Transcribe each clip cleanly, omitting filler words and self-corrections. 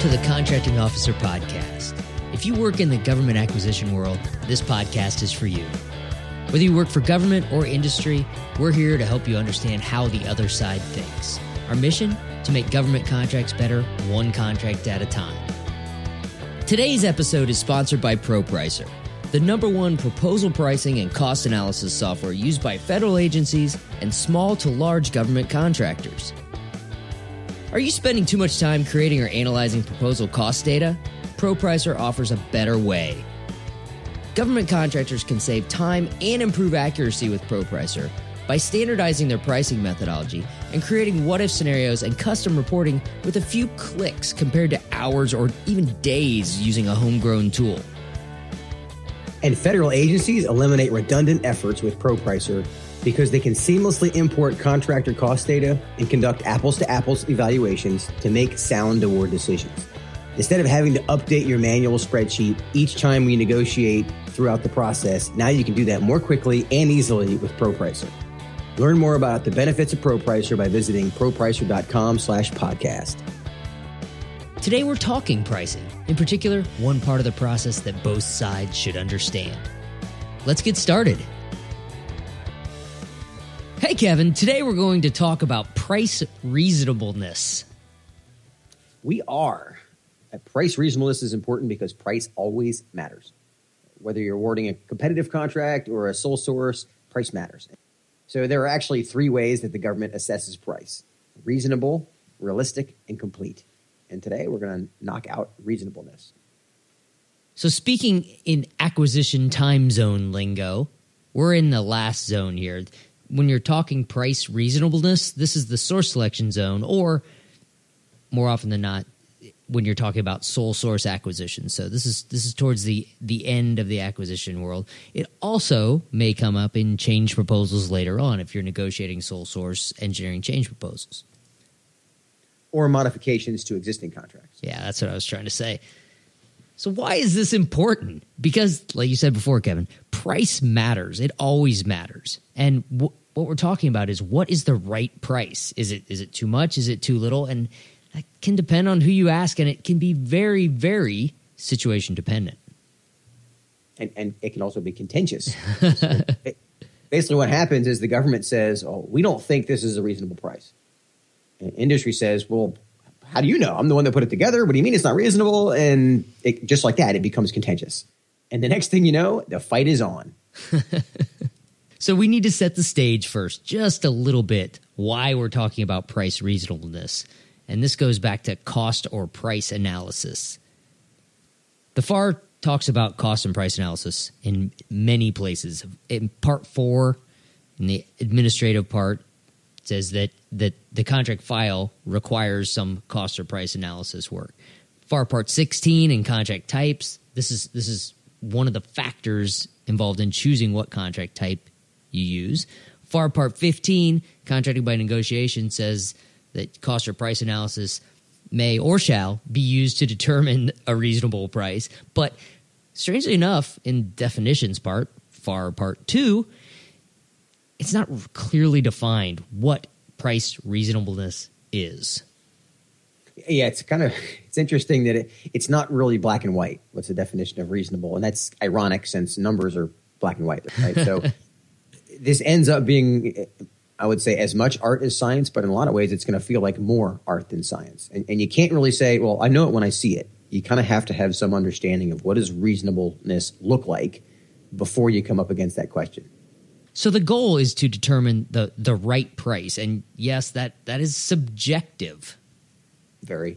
to the Contracting Officer Podcast. If you work in the government acquisition world, this podcast is for you. Whether you work for government or industry, we're here to help you understand how the other side thinks. Our mission? To make government contracts better, one contract at a time. Today's episode is sponsored by ProPricer, the #1 proposal pricing and cost analysis software used by federal agencies and small to large government contractors. Are you spending too much time creating or analyzing proposal cost data? ProPricer offers a better way. Government contractors can save time and improve accuracy with ProPricer by standardizing their pricing methodology and creating what-if scenarios and custom reporting with a few clicks compared to hours or even days using a homegrown tool. And federal agencies eliminate redundant efforts with ProPricer because they can seamlessly import contractor cost data and conduct apples-to-apples evaluations to make sound award decisions. Instead of having to update your manual spreadsheet each time we negotiate throughout the process, now you can do that more quickly and easily with ProPricer. Learn more about the benefits of ProPricer by visiting propricer.com/podcast. Today we're talking pricing, in particular, one part of the process that both sides should understand. Let's get started. Hey Kevin, today we're going to talk about price reasonableness. We are. Price reasonableness is important because price always matters. Whether you're awarding a competitive contract or a sole source, price matters. So there are actually three ways that the government assesses price: reasonable, realistic, and complete. And today we're going to knock out reasonableness. So speaking in acquisition time zone lingo, we're in the last zone here. When you're talking price reasonableness, this is the source selection zone, or more often than not, when you're talking about sole source acquisition. So this is towards the end of the acquisition world. It also may come up in change proposals later on if you're negotiating sole source engineering change proposals. Or modifications to existing contracts. Yeah, that's what I was trying to say. So why is this important? Because, like you said before, Kevin, price matters. It always matters. And what we're talking about is, what is the right price? Is it too much? Is it too little? And that can depend on who you ask, and it can be very, very situation dependent. And it can also be contentious. So basically what happens is the government says, oh, we don't think this is a reasonable price. And industry says, well, how do you know? I'm the one that put it together. What do you mean it's not reasonable? And just like that, it becomes contentious. And the next thing you know, the fight is on. So we need to set the stage first, just a little bit, why we're talking about price reasonableness. And this goes back to cost or price analysis. The FAR talks about cost and price analysis in many places. In Part 4, in the administrative part, it says that the contract file requires some cost or price analysis work. FAR Part 16 in contract types, this is one of the factors involved in choosing what contract type you use. FAR Part 15, contracting by negotiation, says that cost or price analysis may or shall be used to determine a reasonable price. But strangely enough, in definitions part, FAR Part 2, it's not clearly defined what price reasonableness is. Yeah, it's interesting that it's not really black and white. What's the definition of reasonable? And that's ironic since numbers are black and white, right? So this ends up being, I would say, as much art as science, but in a lot of ways, it's going to feel like more art than science. And you can't really say, well, I know it when I see it. You kind of have to have some understanding of what does reasonableness look like before you come up against that question. So the goal is to determine the right price. And yes, that is subjective. Very.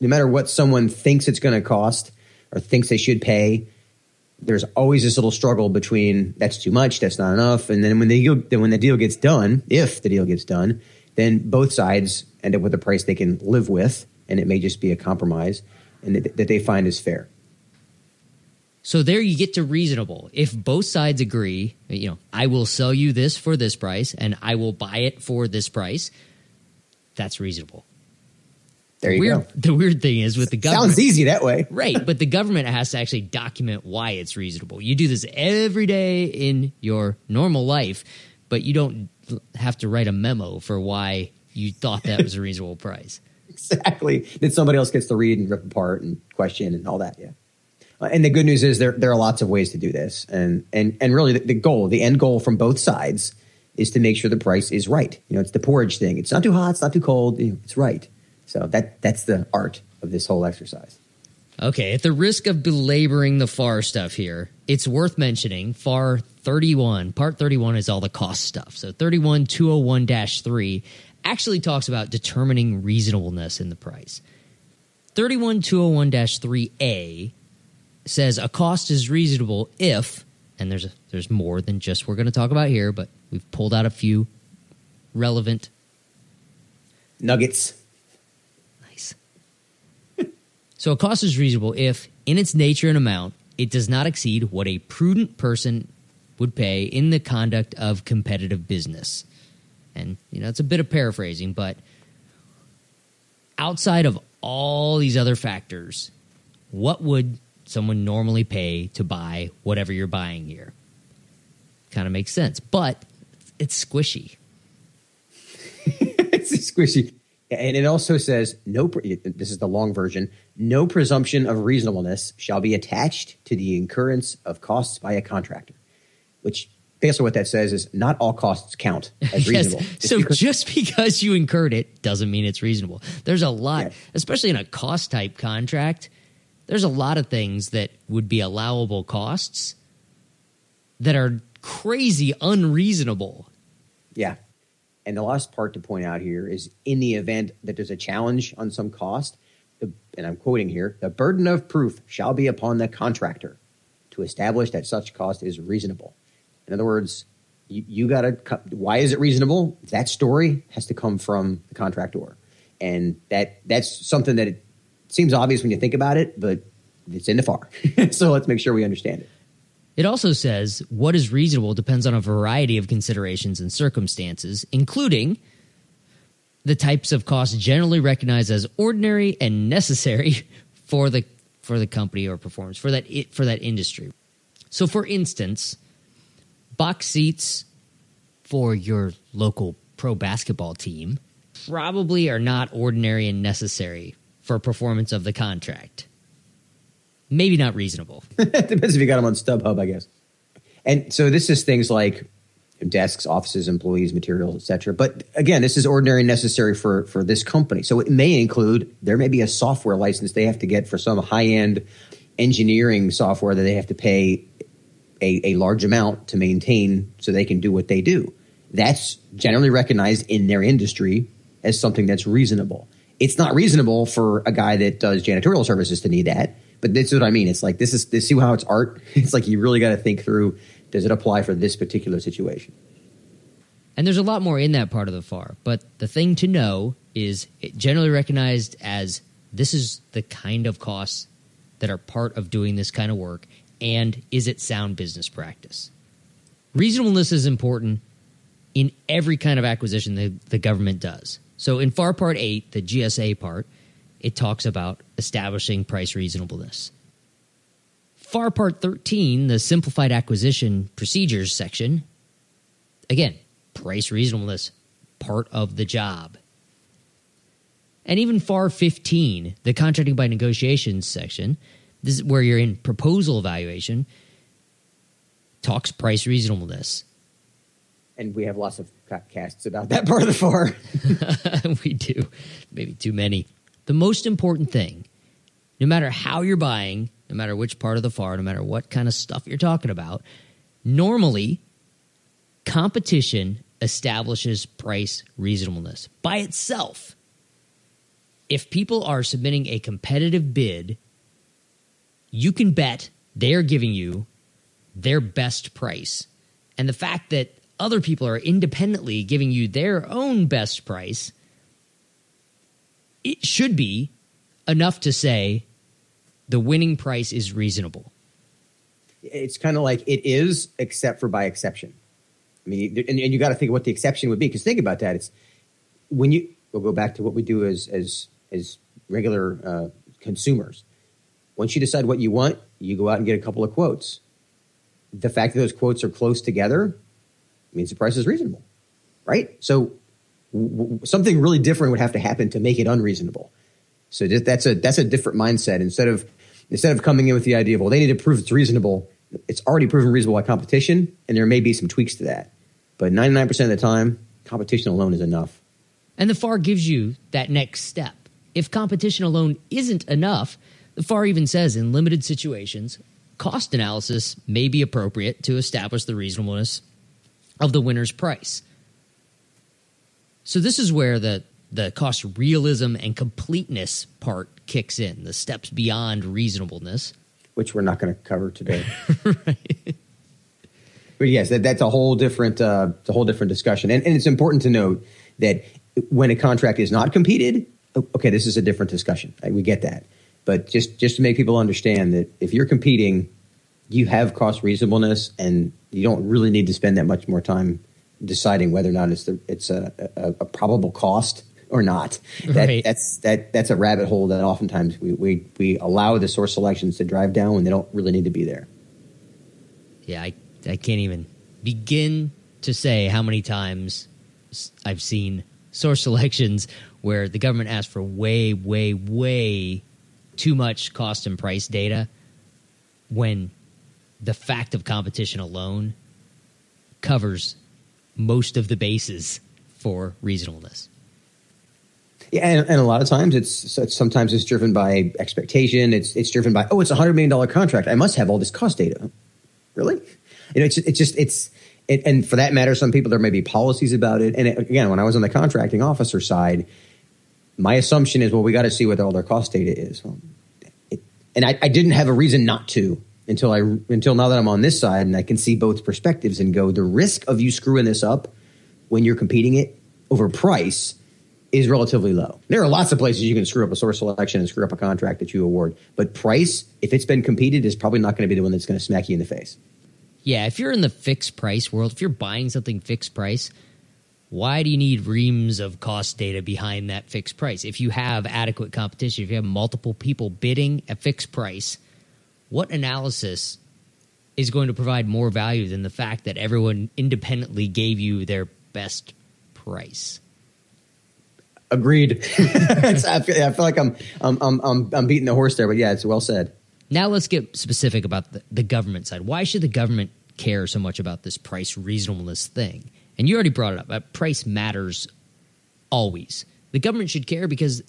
No matter what someone thinks it's going to cost or thinks they should pay, there's always this little struggle between that's too much, that's not enough, and then when the deal gets done, if the deal gets done, then both sides end up with a price they can live with, and it may just be a compromise, and that they find is fair. So there you get to reasonable. If both sides agree, I will sell you this for this price, and I will buy it for this price, that's reasonable. There you go. The weird thing is with the government. Sounds easy that way. Right, but the government has to actually document why it's reasonable. You do this every day in your normal life, but you don't have to write a memo for why you thought that was a reasonable price. Exactly. Then somebody else gets to read and rip apart and question and all that. Yeah. And the good news is there are lots of ways to do this. And really the end goal from both sides is to make sure the price is right. You know, it's the porridge thing. It's not too hot. It's not too cold. You know, it's right. So that's the art of this whole exercise. Okay, at the risk of belaboring the FAR stuff here, it's worth mentioning FAR 31. Part 31 is all the cost stuff. So 31201-3 actually talks about determining reasonableness in the price. 31201-3A says a cost is reasonable if, and there's more than just we're going to talk about here, but we've pulled out a few relevant nuggets. So a cost is reasonable if, in its nature and amount, it does not exceed what a prudent person would pay in the conduct of competitive business. And, you know, it's a bit of paraphrasing, but outside of all these other factors, what would someone normally pay to buy whatever you're buying here? Kind of makes sense, but it's squishy. It's squishy. And it also says, this is the long version, no presumption of reasonableness shall be attached to the incurrence of costs by a contractor, which basically what that says is not all costs count as reasonable. Yes. So just because you incurred it doesn't mean it's reasonable. There's a lot, yeah. Especially in a cost type contract, there's a lot of things that would be allowable costs that are crazy unreasonable. Yeah. And the last part to point out here is in the event that there's a challenge on some cost, and I'm quoting here, the burden of proof shall be upon the contractor to establish that such cost is reasonable. In other words, you got to – why is it reasonable? That story has to come from the contractor. And that's something that it seems obvious when you think about it, but it's in the FAR. So let's make sure we understand it. It also says what is reasonable depends on a variety of considerations and circumstances, including the types of costs generally recognized as ordinary and necessary for the company or performance for that industry. So, for instance, box seats for your local pro basketball team probably are not ordinary and necessary for performance of the contract. Maybe not reasonable. Depends if you got them on StubHub, I guess. And so this is things like desks, offices, employees, materials, et cetera. But again, this is ordinary and necessary for this company. So it may include – there may be a software license they have to get for some high-end engineering software that they have to pay a large amount to maintain so they can do what they do. That's generally recognized in their industry as something that's reasonable. It's not reasonable for a guy that does janitorial services to need that. But this is what I mean. It's like this see how it's art? It's like you really got to think through, does it apply for this particular situation? And there's a lot more in that part of the FAR. But the thing to know is it generally recognized as this is the kind of costs that are part of doing this kind of work, and is it sound business practice? Reasonableness is important in every kind of acquisition that the government does. So in FAR Part 8, the GSA part, it talks about establishing price reasonableness. FAR Part 13, the Simplified Acquisition Procedures section, again, price reasonableness, part of the job. And even FAR 15, the Contracting by Negotiations section, this is where you're in proposal evaluation, talks price reasonableness. And we have lots of podcasts about that part of the FAR. We do. Maybe too many. The most important thing, no matter how you're buying, no matter which part of the FAR, no matter what kind of stuff you're talking about, normally competition establishes price reasonableness by itself. If people are submitting a competitive bid, you can bet they're giving you their best price. And the fact that other people are independently giving you their own best price, it should be enough to say the winning price is reasonable. It's kind of like it is, except for by exception. I mean, and you got to think what the exception would be, because think about that. It's when we'll go back to what we do as regular consumers. Once you decide what you want, you go out and get a couple of quotes. The fact that those quotes are close together means the price is reasonable, right? So something really different would have to happen to make it unreasonable. So that's a different mindset. Instead of coming in with the idea of, well, they need to prove it's reasonable. It's already proven reasonable by competition, and there may be some tweaks to that. But 99% of the time, competition alone is enough. And the FAR gives you that next step. If competition alone isn't enough, the FAR even says in limited situations, cost analysis may be appropriate to establish the reasonableness of the winner's price. So this is where the cost realism and completeness part kicks in, the steps beyond reasonableness. Which we're not going to cover today. Right. But yes, that's a whole different discussion. And it's important to note that when a contract is not competed, okay, this is a different discussion. We get that. But just to make people understand that if you're competing, you have cost reasonableness, and you don't really need to spend that much more time deciding whether or not it's a probable cost or not. Right. That's a rabbit hole that oftentimes we allow the source selections to drive down when they don't really need to be there. Yeah, I can't even begin to say how many times I've seen source selections where the government asks for way, way, way too much cost and price data when the fact of competition alone covers most of the bases for reasonableness. Yeah, and a lot of times it's driven by expectation. It's driven by, oh, it's $100 million contract. I must have all this cost data. Really? And for that matter, some people, there may be policies about it. And again, when I was on the contracting officer side, my assumption is, well, we got to see what all their cost data is. Well, I didn't have a reason not to until now that I'm on this side and I can see both perspectives and go, the risk of you screwing this up when you're competing it over price is relatively low. There are lots of places you can screw up a source selection and screw up a contract that you award. But price, if it's been competed, is probably not going to be the one that's going to smack you in the face. Yeah, if you're in the fixed price world, if you're buying something fixed price, why do you need reams of cost data behind that fixed price? If you have adequate competition, if you have multiple people bidding a fixed price, what analysis is going to provide more value than the fact that everyone independently gave you their best price? Agreed. I feel like I'm beating the horse there, but yeah, it's well said. Now let's get specific about the government side. Why should the government care so much about this price reasonableness thing? And you already brought it up, that price matters always. The government should care because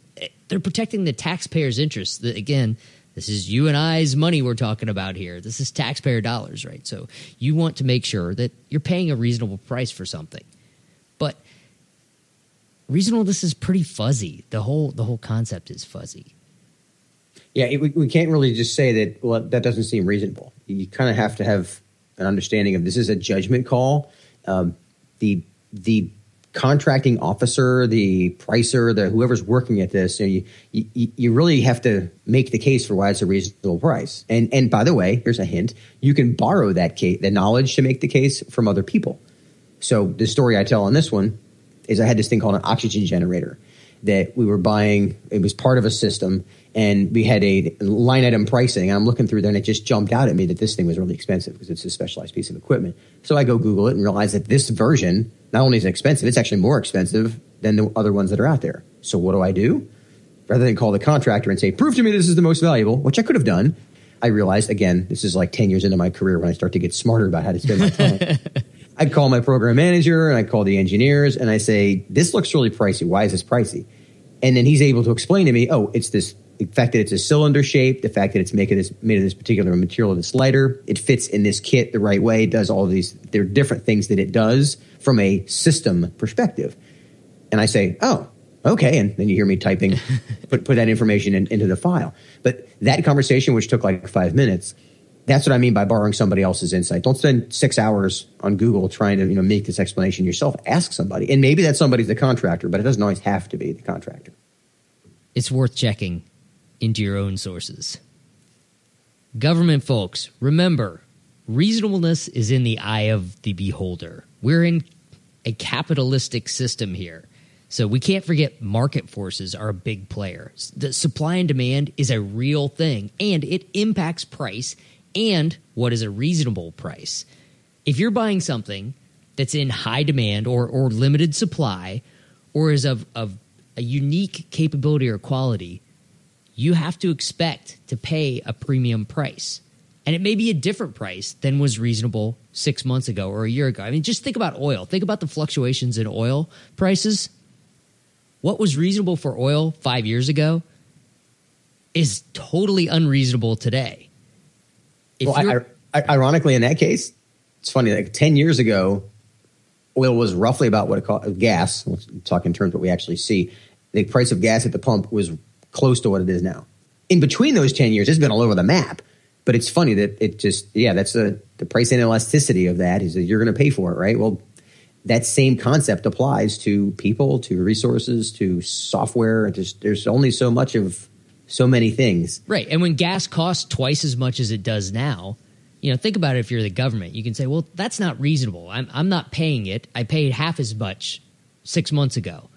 they're protecting the taxpayer's interests. Again, this is you and I's money we're talking about here. This is taxpayer dollars, right? So you want to make sure that you're paying a reasonable price for something. But reasonableness is pretty fuzzy. The whole concept is fuzzy. Yeah, we can't really just say that, well, that doesn't seem reasonable. You kind of have to have an understanding of this is a judgment call. The contracting officer, the pricer, whoever's working at this, you really have to make the case for why it's a reasonable price. And by the way, here's a hint: you can borrow the knowledge to make the case from other people. So the story I tell on this one is I had this thing called an oxygen generator that we were buying. It was part of a system, and we had a line item pricing. And I'm looking through there, and it just jumped out at me that this thing was really expensive because it's a specialized piece of equipment. So I go Google it and realize that this version not only is expensive, it's actually more expensive than the other ones that are out there. So what do? Rather than call the contractor and say, prove to me this is the most valuable, which I could have done, I realized, again, this is like 10 years into my career when I start to get smarter about how to spend my time. I'd call my program manager and I'd call the engineers and I say, this looks really pricey. Why is this pricey? And then he's able to explain to me, oh, it's this, the fact that it's a cylinder shape, the fact that it's made of this particular material that's lighter, it fits in this kit the right way, it does all these, there are different things that it does from a system perspective. And I say, oh, okay. And then you hear me typing, put that information into the file. But that conversation, which took like 5 minutes, that's what I mean by borrowing somebody else's insight. Don't spend 6 hours on Google trying to make this explanation yourself. Ask somebody. And maybe that somebody's the contractor, but it doesn't always have to be the contractor. It's worth checking into your own sources. Government folks, remember, reasonableness is in the eye of the beholder. We're in a capitalistic system here. So we can't forget market forces are a big player. The supply and demand is a real thing, and it impacts price and what is a reasonable price. If you're buying something that's in high demand or limited supply or is of a unique capability or quality, you have to expect to pay a premium price. And it may be a different price than was reasonable 6 months ago or a year ago. I mean, just think about oil. Think about the fluctuations in oil prices. What was reasonable for oil 5 years ago is totally unreasonable today. Well, ironically, in that case, it's funny. Like 10 years ago, oil was roughly about what it cost. Gas, we'll talk in terms of what we actually see. The price of gas at the pump was close to what it is now. In between those 10 years, it's been all over the map. But it's funny that it just, yeah, that's the price inelasticity of that is that you're going to pay for it, right? Well, that same concept applies to people, to resources, to software. Just, there's only so much of so many things. Right. And when gas costs twice as much as it does now, you know, think about it. If you're the government, you can say, well, that's not reasonable. I'm not paying it. I paid half as much 6 months ago.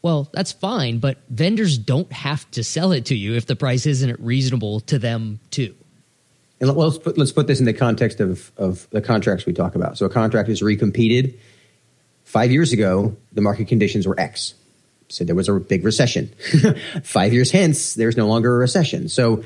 Well, that's fine, but vendors don't have to sell it to you if the price isn't reasonable to them too. And let's put this in the context of the contracts we talk about. So a contract is recompeted. 5 years ago, the market conditions were X. So there was a big recession. 5 years hence, there's no longer a recession. So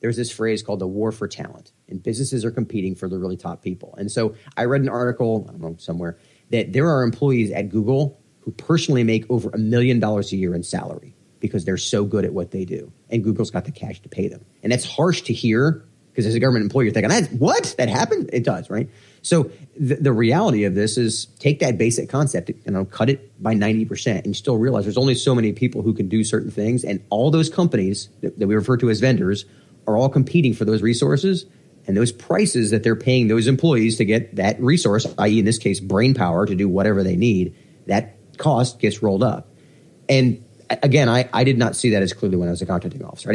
there's this phrase called the war for talent. And businesses are competing for the really top people. And so I read an article, I don't know, somewhere, that there are employees at Google who personally make over $1 million a year in salary because they're so good at what they do. And Google's got the cash to pay them. And that's harsh to hear. Because as a government employee, you're thinking, what? That happened? It does, right? So the reality of this is take that basic concept and cut it by 90% and still realize there's only so many people who can do certain things. And all those companies that we refer to as vendors are all competing for those resources and those prices that they're paying those employees to get that resource, i.e. in this case, brain power to do whatever they need. That cost gets rolled up. And again, I did not see that as clearly when I was a contracting officer.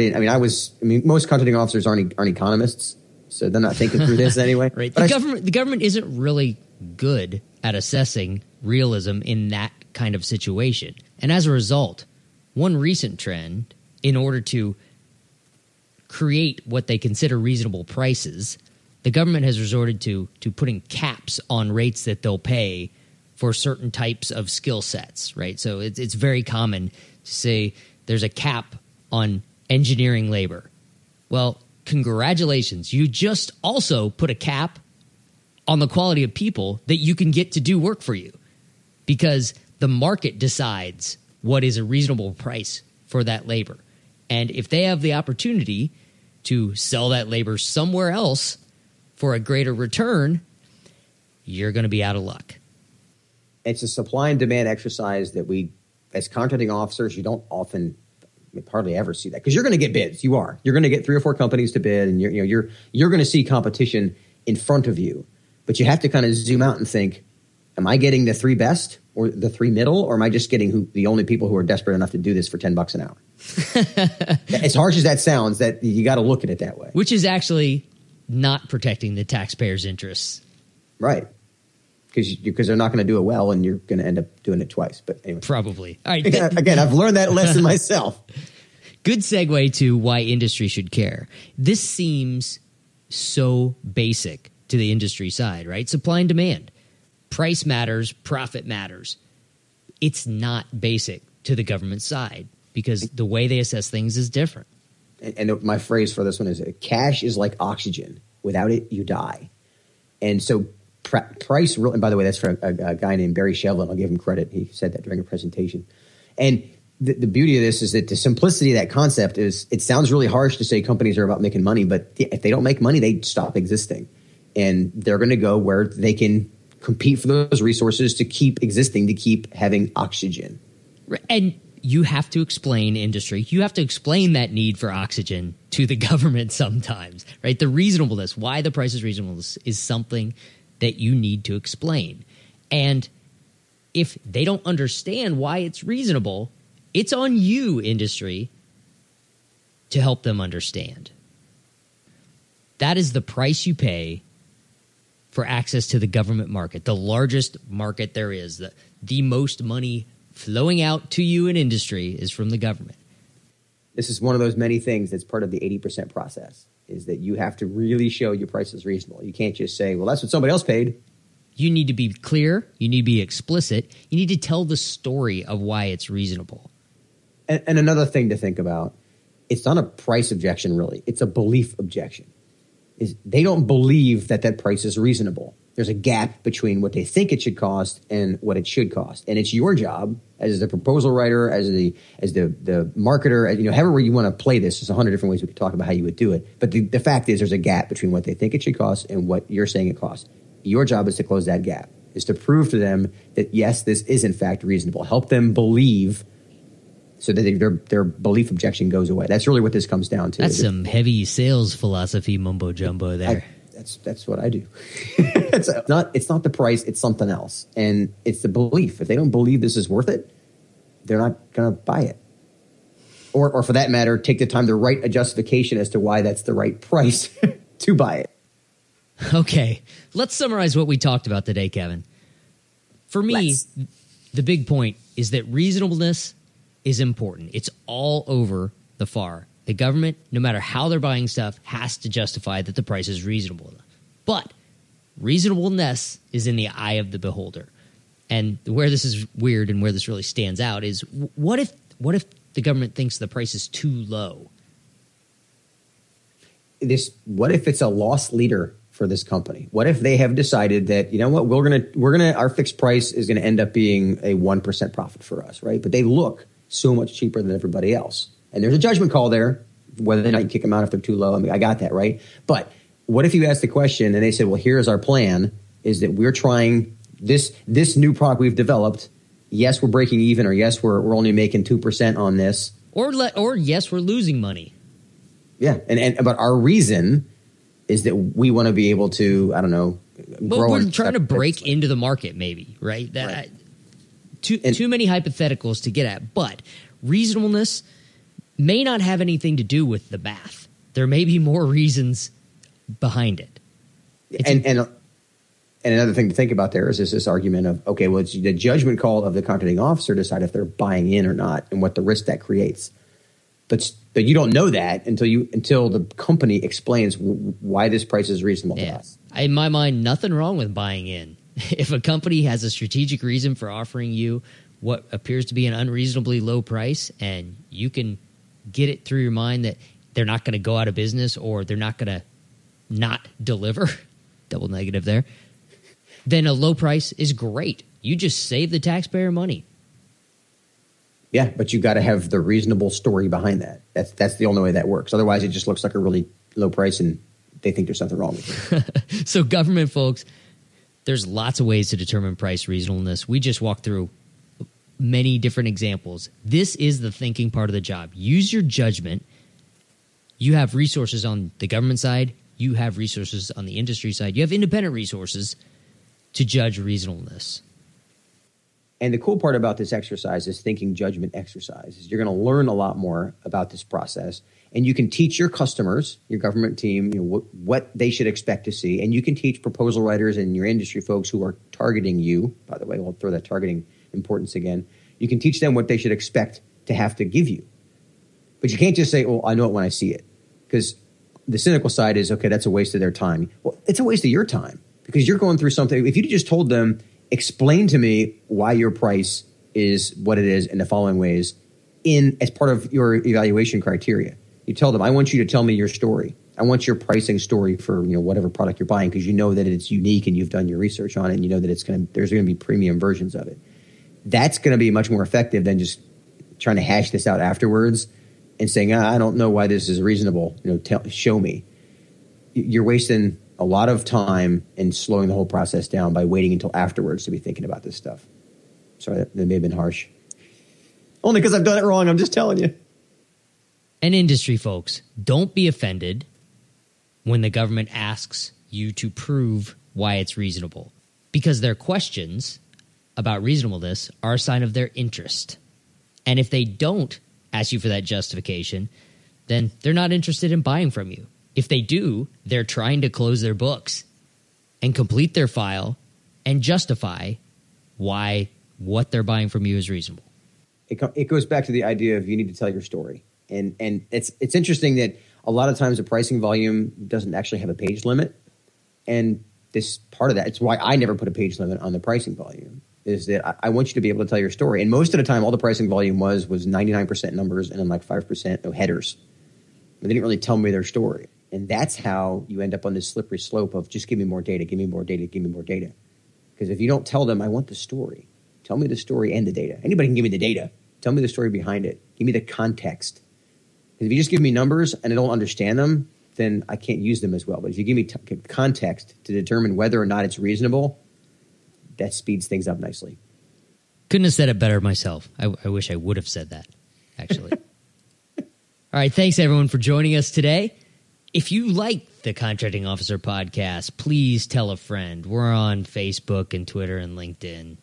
Most contracting officers aren't economists, so they're not thinking through this anyway. Right. The government isn't really good at assessing realism in that kind of situation. And as a result, one recent trend, in order to create what they consider reasonable prices, the government has resorted to putting caps on rates that they'll pay for certain types of skill sets, right? So it's very common to say there's a cap on engineering labor. Well, congratulations. You just also put a cap on the quality of people that you can get to do work for you, because the market decides what is a reasonable price for that labor. And if they have the opportunity to sell that labor somewhere else for a greater return, you're going to be out of luck. It's a supply and demand exercise that we, as contracting officers, you don't often, hardly ever see that, because you're going to get bids. You're going to get three or four companies to bid, and you're going to see competition in front of you. But you have to kind of zoom out and think: am I getting the three best, or the three middle, or am I just getting the only people who are desperate enough to do this for $10 an hour? As harsh as that sounds, that you got to look at it that way. Which is actually not protecting the taxpayers' interests, right? Because they're not going to do it well, and you're going to end up doing it twice. But anyway. Probably. All right. Again, I've learned that lesson myself. Good segue to why industry should care. This seems so basic to the industry side, right? Supply and demand. Price matters. Profit matters. It's not basic to the government side because the way they assess things is different. And my phrase for this one is cash is like oxygen. Without it, you die. And so – price, and by the way, that's from a guy named Barry Shevlin. I'll give him credit. He said that during a presentation. And the beauty of this is that the simplicity of that concept is it sounds really harsh to say companies are about making money, but if they don't make money, they stop existing. And they're going to go where they can compete for those resources to keep existing, to keep having oxygen. And you have to explain industry. You have to explain that need for oxygen to the government sometimes, right? The reasonableness, why the price is reasonable, is something that you need to explain. And if they don't understand why it's reasonable, it's on you, industry, to help them understand. That is the price you pay for access to the government market, the largest market there is. The most money flowing out to you in industry is from the government. This is one of those many things that's part of the 80% process, is that you have to really show your price is reasonable. You can't just say, well, that's what somebody else paid. You need to be clear. You need to be explicit. You need to tell the story of why it's reasonable. And another thing to think about it's not a price objection really. It's a belief objection. Is they don't believe that that price is reasonable. There's a gap between what they think it should cost and what it should cost. And it's your job as the proposal writer, as the marketer, as, you know, however you want to play this. There's 100 different ways we could talk about how you would do it. But the fact is there's a gap between what they think it should cost and what you're saying it costs. Your job is to close that gap, is to prove to them that, yes, this is in fact reasonable. Help them believe so that their belief objection goes away. That's really what this comes down to. That's some heavy sales philosophy mumbo jumbo there. That's what I do. It's not the price, it's something else. And it's the belief. If they don't believe this is worth it, they're not going to buy it. Or for that matter, take the time to write a justification as to why that's the right price to buy it. Okay. Let's summarize what we talked about today, Kevin. For me, the big point is that reasonableness is important. It's all over the FAR. The government, no matter how they're buying stuff, has to justify that the price is reasonable. But reasonableness is in the eye of the beholder. And where this is weird and where this really stands out is what if the government thinks the price is too low? What if it's a loss leader for this company? What if they have decided that, you know what, our fixed price is going to end up being a 1% profit for us, right? But they look so much cheaper than everybody else. And there's a judgment call there, whether or not you kick them out if they're too low. I mean, I got that, right? But what if you ask the question and they said, well, here's our plan, is that we're trying this new product we've developed. Yes, we're breaking even, or yes, we're only making 2% on this. Or yes, we're losing money. Yeah, but our reason is that we want to be able to, I don't know, grow. But we're trying to break into the market maybe, right? Right. Too many hypotheticals to get at, but reasonableness – may not have anything to do with the math. There may be more reasons behind it. And another thing to think about there is this argument of, okay, well, it's the judgment call of the contracting officer to decide if they're buying in or not and what the risk that creates. But you don't know that until the company explains why this price is reasonable to us. In my mind, nothing wrong with buying in. If a company has a strategic reason for offering you what appears to be an unreasonably low price and you can – get it through your mind that they're not going to go out of business or they're not going to not deliver, double negative there, then a low price is great. You just save the taxpayer money. Yeah, but you got to have the reasonable story behind that. That's the only way that works. Otherwise, it just looks like a really low price and they think there's something wrong with it. So government folks, there's lots of ways to determine price reasonableness. We just walked through many different examples. This is the thinking part of the job. Use your judgment. You have resources on the government side. You have resources on the industry side. You have independent resources to judge reasonableness. And the cool part about this exercise, this thinking judgment exercise, is you're going to learn a lot more about this process. And you can teach your customers, your government team, you know, what they should expect to see. And you can teach proposal writers and your industry folks who are targeting you. By the way, we'll throw that targeting importance again. You can teach them what they should expect to have to give you. But you can't just say, well, I know it when I see it. Because the cynical side is, okay, that's a waste of their time. Well, it's a waste of your time because you're going through something. If you just told them, explain to me why your price is what it is in the following ways as part of your evaluation criteria. You tell them, I want you to tell me your story. I want your pricing story for, you know, whatever product you're buying because you know that it's unique and you've done your research on it and you know that there's going to be premium versions of it. That's going to be much more effective than just trying to hash this out afterwards and saying, I don't know why this is reasonable. You know, show me. You're wasting a lot of time and slowing the whole process down by waiting until afterwards to be thinking about this stuff. Sorry, that may have been harsh. Only because I've done it wrong. I'm just telling you. And industry folks, don't be offended when the government asks you to prove why it's reasonable, because their questions about reasonableness are a sign of their interest. And if they don't ask you for that justification, then they're not interested in buying from you. If they do, they're trying to close their books and complete their file and justify why what they're buying from you is reasonable. It goes back to the idea of you need to tell your story. And it's interesting that a lot of times the pricing volume doesn't actually have a page limit. And this part of that, it's why I never put a page limit on the pricing volume. Is that I want you to be able to tell your story. And most of the time, all the pricing volume was 99% numbers and then like 5% no headers. They didn't really tell me their story. And that's how you end up on this slippery slope of just give me more data, give me more data, give me more data. Because if you don't tell them, I want the story. Tell me the story and the data. Anybody can give me the data. Tell me the story behind it. Give me the context. Because if you just give me numbers and I don't understand them, then I can't use them as well. But if you give me context to determine whether or not it's reasonable, that speeds things up nicely. Couldn't have said it better myself. I wish I would have said that, actually. All right, thanks everyone for joining us today. If you like the Contracting Officer podcast, please tell a friend. We're on Facebook and Twitter and LinkedIn.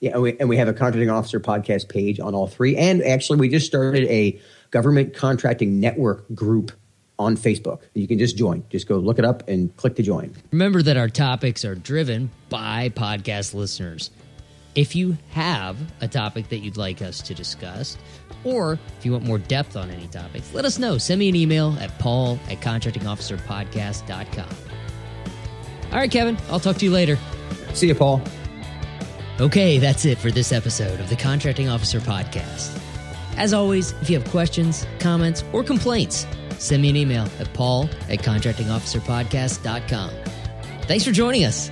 Yeah, and we have a Contracting Officer podcast page on all three. And actually, we just started a Government Contracting Network group on Facebook. You can just join. Just go look it up and click to join. Remember that our topics are driven by podcast listeners. If you have a topic that you'd like us to discuss, or if you want more depth on any topics, let us know. Send me an email at paul@contractingofficerpodcast.com. All right, Kevin, I'll talk to you later. See you, Paul. Okay, that's it for this episode of the Contracting Officer Podcast. As always, if you have questions, comments, or complaints, send me an email at paul@contractingofficerpodcast.com. Thanks for joining us.